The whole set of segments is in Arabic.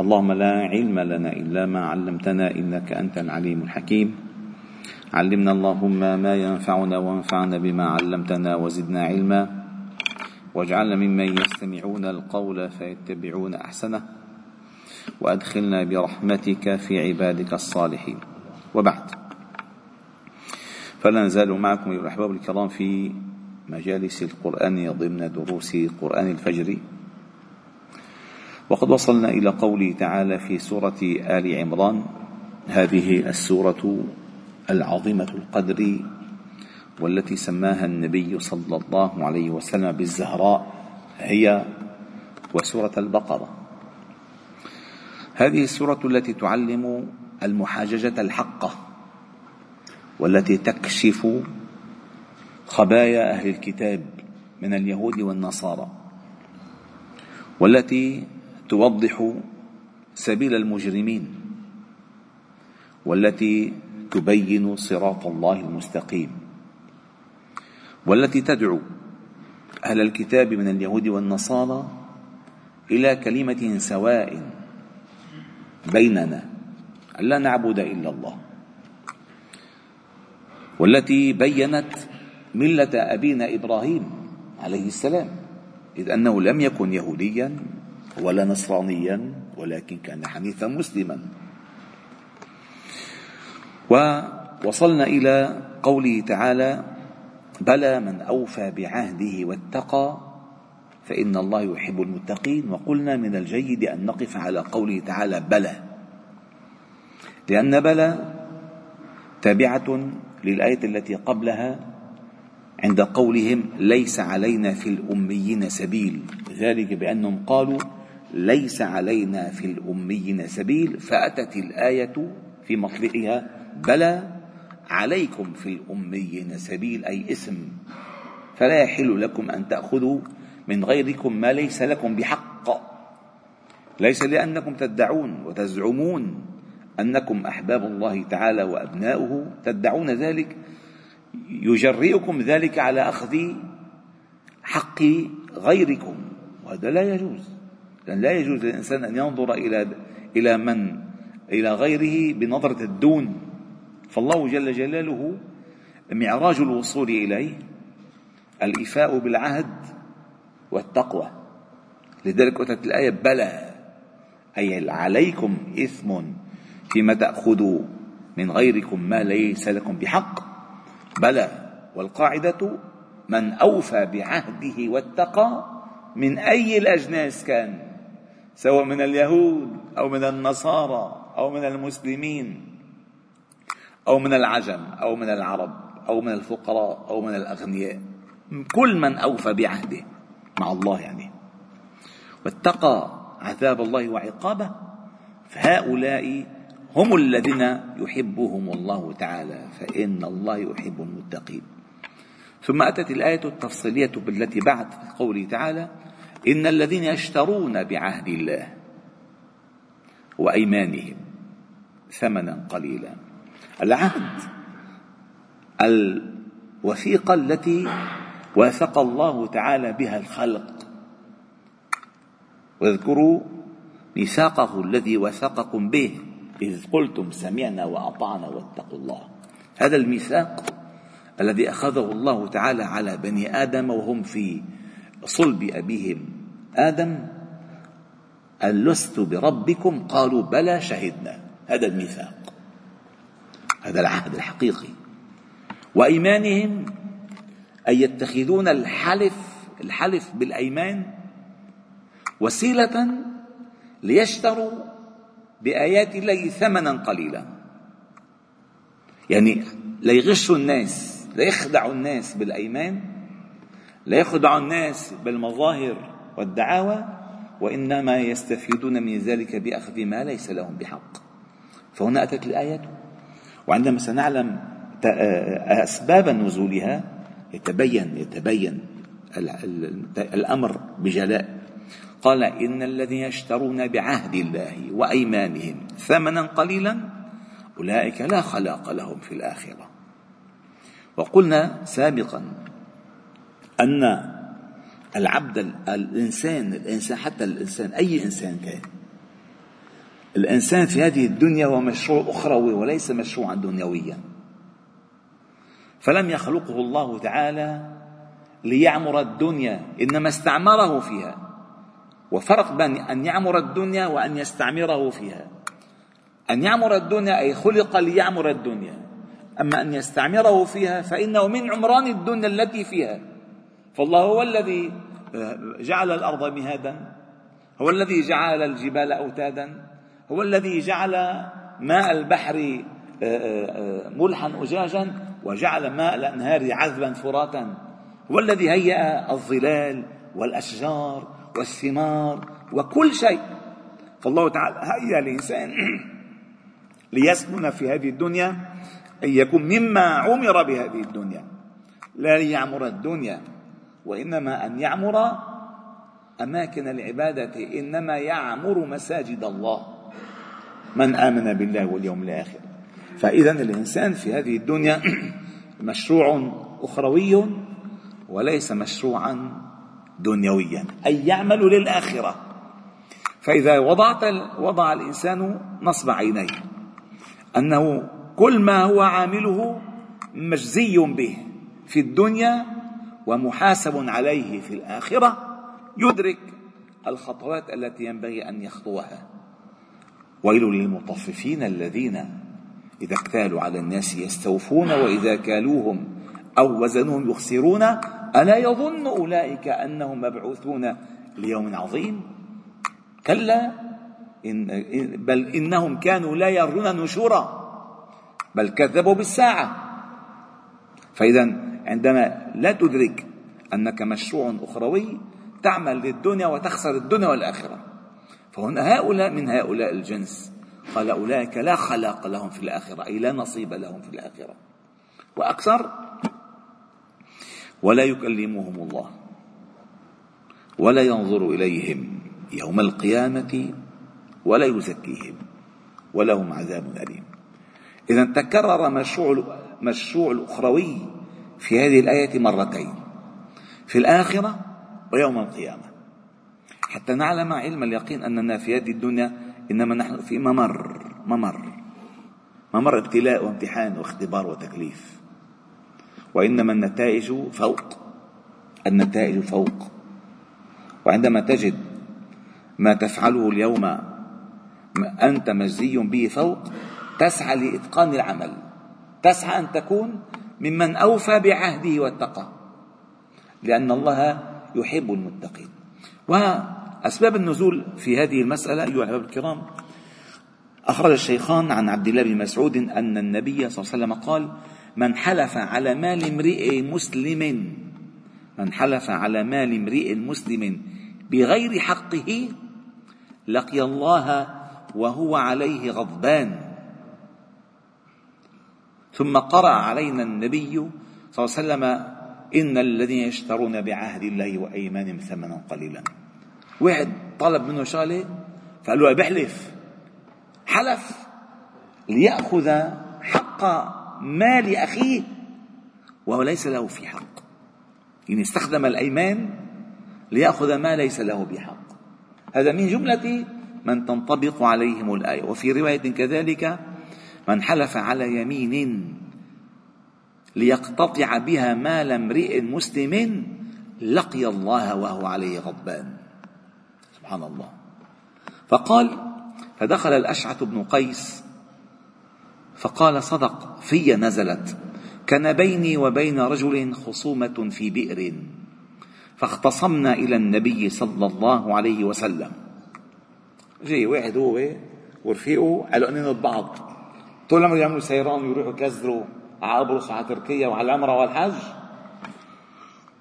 اللهم لا علم لنا إلا ما علمتنا إنك أنت العليم الحكيم. علمنا اللهم ما ينفعنا وانفعنا بما علمتنا وزدنا علما، واجعلنا ممن يستمعون القول فيتبعون أحسنه، وأدخلنا برحمتك في عبادك الصالحين. وبعد، فلا نزال معكم أيها الأحباب الكرام في مجالس القرآن ضمن دروس قرآن الفجر، وقد وصلنا إلى قوله تعالى في سورة آل عمران، هذه السورة العظيمة القدر والتي سماها النبي صلى الله عليه وسلم بالزهراء هي وسورة البقرة. هذه السورة التي تعلم المحاججة الحقة، والتي تكشف خبايا أهل الكتاب من اليهود والنصارى، والتي توضح سبيل المجرمين، والتي تبين صراط الله المستقيم، والتي تدعو أهل الكتاب من اليهود والنصارى إلى كلمة سواء بيننا ألا نعبد إلا الله، والتي بيّنت ملة أبينا إبراهيم عليه السلام، إذ أنه لم يكن يهوديا ولا نصرانيا، ولكن كان حنيفا مسلما. ووصلنا إلى قوله تعالى، بلى من أوفى بعهده واتقى فإن الله يحب المتقين. وقلنا من الجيد أن نقف على قوله تعالى بلى، لأن بلى تابعة للآية التي قبلها عند قولهم ليس علينا في الأميين سبيل، ذلك بأنهم قالوا ليس علينا في الأميين سبيل، فأتت الآية في مطلقها بلى عليكم في الأميين سبيل، أي اسم، فلا يحل لكم أن تأخذوا من غيركم ما ليس لكم بحق، ليس لأنكم تدعون وتزعمون أنكم أحباب الله تعالى وأبناؤه، تدعون ذلك، يجرئكم ذلك على أخذ حق غيركم، وهذا لا يجوز، لأن لا يجوز للإنسان أن ينظر إلى غيره بنظرة الدون، فالله جل جلاله معراج الوصول إليه الإفاء بالعهد والتقوى، لذلك أتت الآية بلى، أي عليكم إثم فيما تأخذوا من غيركم ما ليس لكم بحق، بلى. والقاعدة من أوفى بعهده واتقى من أي الأجناس كان، سواء من اليهود أو من النصارى أو من المسلمين أو من العجم أو من العرب أو من الفقراء أو من الأغنياء، كل من أوفى بعهده مع الله يعني واتقى عذاب الله وعقابه، فهؤلاء هم الذين يحبهم الله تعالى، فإن الله يحب المتقين. ثم أتت الآية التفصيلية بالتي بعد قوله تعالى، إن الذين يشترون بعهد الله وأيمانهم ثمنا قليلا. العهد، الوثيقة التي واثق الله تعالى بها الخلق، واذكروا ميثاقه الذي وثقكم به إذ قلتم سمعنا وأطعنا واتقوا الله. هذا الميثاق الذي أخذه الله تعالى على بني آدم وهم في صلب أبيهم آدم، ألست بربكم قالوا بلى شهدنا، هذا الميثاق، هذا العهد الحقيقي. وأيمانهم أن يتخذون الحلف بالأيمان وسيلة ليشتروا بآيات الله ثمنا قليلا، يعني ليغشوا الناس، ليخدعوا الناس بالأيمان، ليخدعوا الناس بالمظاهر والدعاوى، وإنما يستفيدون من ذلك بأخذ ما ليس لهم بحق. فهنا أتت الآيات، وعندما سنعلم أسباب نزولها يتبين الأمر بجلاء. قال إن الذين يشترون بعهد الله وأيمانهم ثمنا قليلا أولئك لا خلاق لهم في الآخرة. وقلنا سابقا أن العبد، الإنسان حتى الإنسان أي إنسان كان الإنسان في هذه الدنيا ومشروع أخروي وليس مشروعا دنيويا. فلم يخلقه الله تعالى ليعمر الدنيا، إنما استعمره فيها، وفرق بين أن يعمر الدنيا وأن يستعمره فيها. أن يعمر الدنيا أي خلق ليعمر الدنيا، أما أن يستعمره فيها فإنه من عمران الدنيا التي فيها. فالله هو الذي جعل الأرض مهادا، هو الذي جعل الجبال أوتادا، هو الذي جعل ماء البحر ملحا أجاجا، وجعل ماء الأنهار عذبا فراتا، هو الذي هيأ الظلال والأشجار والثمار وكل شيء. فالله تعالى هيأ الإنسان ليسكن في هذه الدنيا، أن يكون مما عمر بهذه الدنيا، لا ليعمر الدنيا، وإنما أن يعمر أماكن العبادة، إنما يعمر مساجد الله من آمن بالله واليوم الآخر. فإذا الإنسان في هذه الدنيا مشروع أخروي وليس مشروعا دنيويا، أي يعمل للآخرة. فإذا وضع الإنسان نصب عينيه أنه كل ما هو عامله مجزي به في الدنيا ومحاسب عليه في الآخرة، يدرك الخطوات التي ينبغي أن يخطوها. ويل للمطففين الذين إذا اكتالوا على الناس يستوفون وإذا كالوهم أو وزنهم يخسرون، ألا يظن أولئك أنهم مبعوثون ليوم عظيم؟ كلا بل إنهم كانوا لا يرون نشورا بل كذبوا بالساعة. فإذا عندما لا تدرك أنك مشروع أخروي تعمل للدنيا وتخسر الدنيا والآخرة، فهنا هؤلاء من هؤلاء الجنس. قال أولئك لا خلاق لهم في الآخرة، أي لا نصيب لهم في الآخرة. وأكثر ولا يكلمهم الله ولا ينظر إليهم يوم القيامة ولا يزكيهم ولهم عذاب أليم. إذا تكرر مشروع الأخروي في هذه الآية مرتين، في الآخرة ويوم القيامة، حتى نعلم علم اليقين أننا في هذه الدنيا إنما نحن في ممر ابتلاء وامتحان واختبار وتكليف، وإنما النتائج فوق. وعندما تجد ما تفعله اليوم أنت مجزي به فوق، تسعى لإتقان العمل، تسعى أن تكون ممن أوفى بعهده واتقى، لأن الله يحب المتقين. وأسباب النزول في هذه المسألة أيها الأحباب الكرام، أخرج الشيخان عن عبد الله بن مسعود أن النبي صلى الله عليه وسلم قال: من حلف على مال امرئ مسلم بغير حقه لقي الله وهو عليه غضبان. ثم قرأ علينا النبي صلى الله عليه وسلم: إن الذين يشترون بعهد الله وأيمانهم ثمنا قليلا. واحد طلب منه شغله فقال له بحلف، حلف ليأخذ حق مال أخيه وهو ليس له في حق، يعني استخدم الأيمان ليأخذ ما ليس له بحق. هذا من جملة من تنطبق عليهم الآية. وفي رواية كذلك: من حلف على يمين ليقتطع بها مال امرئ مسلم لقي الله وهو عليه غضبان. سبحان الله. فدخل الأشعث بن قيس فقال: صدق، في نزلت: كان بيني وبين رجل خصومة في بئر فاختصمنا إلى النبي صلى الله عليه وسلم. جاي واحد هو ورفيقه علقانين ببعض، طول عمره يعملوا سيران ويروحوا يكزروا على قبرص وعلى تركيا وعلى العمرة والحج.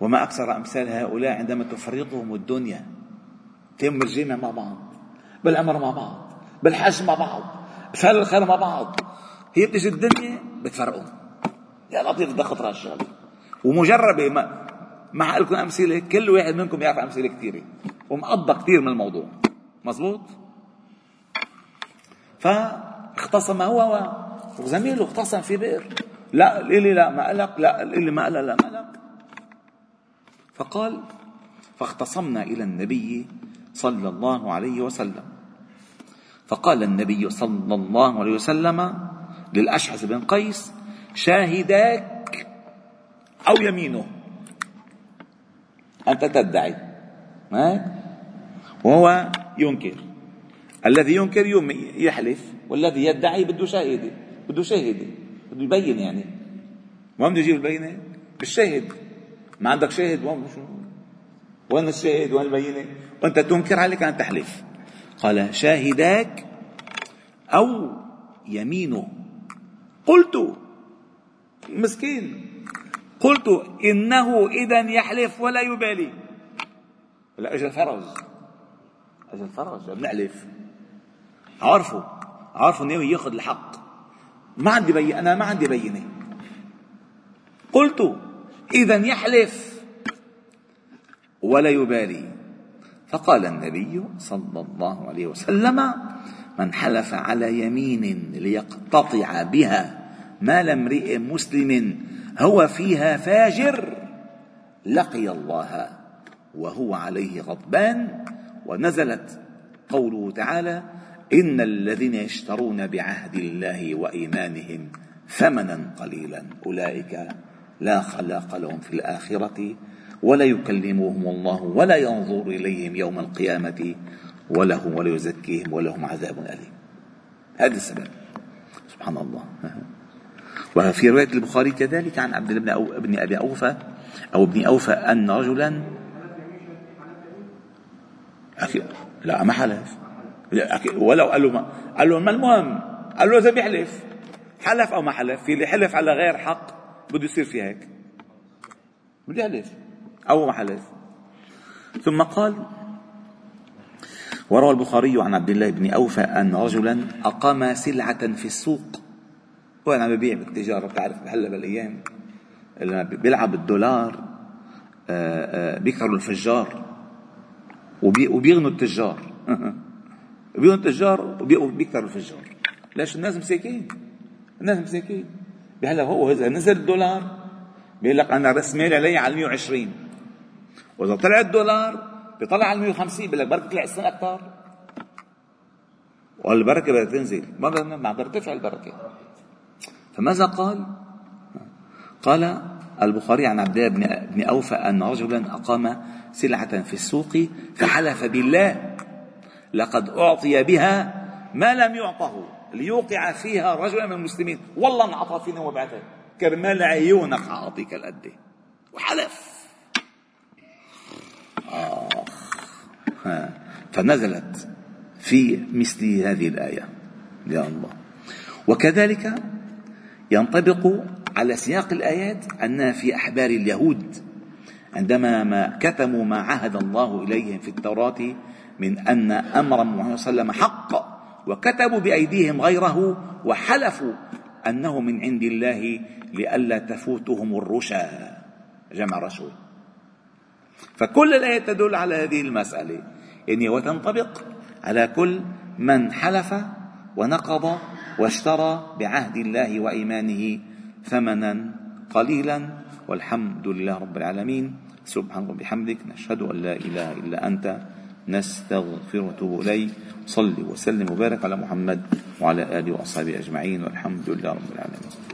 وما أكثر أمثال هؤلاء عندما تفرقهم الدنيا، تم الجامع مع بعض، بالأمر مع بعض، بالحج مع بعض، بفعل الخير مع بعض، هي بتجي الدنيا بتفرقهم. يا لطيف ده خطرة الشغلة ومجربة. ما حقلكم أمثلة، كل واحد منكم يعرف أمثلة كثيرة ومقضى كثير من الموضوع، مظبوط؟ فاختصم هو وزميله، اختصم في بئر. لا لي لا ما قلق، لا لي ما قلق، لا ما قلق. فقال: فاختصمنا إلى النبي صلى الله عليه وسلم فقال النبي صلى الله عليه وسلم للأشعث بن قيس: شاهداك أو يمينه أنت تدعي، وهو ينكر. الذي ينكر يحلف، والذي يدعي بده شاهد، بده يبين، يعني ما بده يجيب البينة بالشاهد. ما عندك شاهد، وين الشاهد وين البينة؟ وانت تنكر عليك أن تحلف. قال: شاهداك أو يمينه. قلت مسكين، قلت إنه إذن يحلف ولا يبالي. ولا أجل فرج، بنحلف. عارفوا ناوي ياخذ الحق، ما عندي بينة، أنا ما عندي بينة. قلت إذن يحلف ولا يبالي. فقال النبي صلى الله عليه وسلم: من حلف على يمين ليقتطع بها مال امرئ مسلم هو فيها فاجر، لقي الله وهو عليه غضبان. ونزلت قوله تعالى: إن الذين يشترون بعهد الله وإيمانهم ثمنا قليلا أولئك لا خلاق لهم في الآخرة ولا يكلمهم الله ولا ينظر إليهم يوم القيامة ولا يزكيهم ولهم عذاب أليم. هذا السبب. سبحان الله. وفي رواية البخاري كذلك عن عبد الله بن أبي أوفى أو ابن أوفى أن رجلا لا ما حلف، ولو قال له ما المهم، قال له إذا بيحلف، حلف أو ما حلف. في اللي حلف على غير حق بده يصير في هيك، بده يحلف أو ما حلف. ثم قال: وروى البخاري عن عبد الله بن أوفى أن رجلا أقام سلعة في السوق. وأنا ببيع بالتجارة، بتعرف بحلة بالأيام اللي بيلعب الدولار، بيكروا الفجار وبيغنوا التجار، بيغنوا التجار وبيكروا الفجار. ليش؟ الناس مساكين، بحلة. هو إذا نزل الدولار بيقول لك أنا رسمي علي على 120، وإذا طلع الدولار بيطلع على 150، بيقول لك بركة طلع السنة أكثر، والبركة بدها تنزل، ما بدها ترتفع البركة. فماذا قال؟ قال البخاري عن عبد الله بن أوفى أن رجلا أقام سلعة في السوق فحلف بالله لقد أعطي بها ما لم يعطه ليوقع فيها رجلا من المسلمين، والله انعطى فينا وبعتها كرمال عيونك أعطيك الأدي، وحلف. فنزلت في مثل هذه الآية. يا الله. وكذلك ينطبق على سياق الآيات أنها في أحبار اليهود عندما ما كتموا ما عهد الله إليهم في التوراة من أن أمر محمد صلى الله عليه وسلم حق، وكتبوا بأيديهم غيره وحلفوا أنه من عند الله لئلا تفوتهم الرشا، جمع رشوة. فكل الآية تدل على هذه المسألة، يعني وتنطبق على كل من حلف ونقض واشترى بعهد الله وإيمانه ثمنا قليلا. والحمد لله رب العالمين. سبحانك وبحمدك، نشهد أن لا إله إلا أنت، نستغفر ونتوب إليك. صل وسلم وبارك على محمد وعلى آله وأصحابه أجمعين، والحمد لله رب العالمين.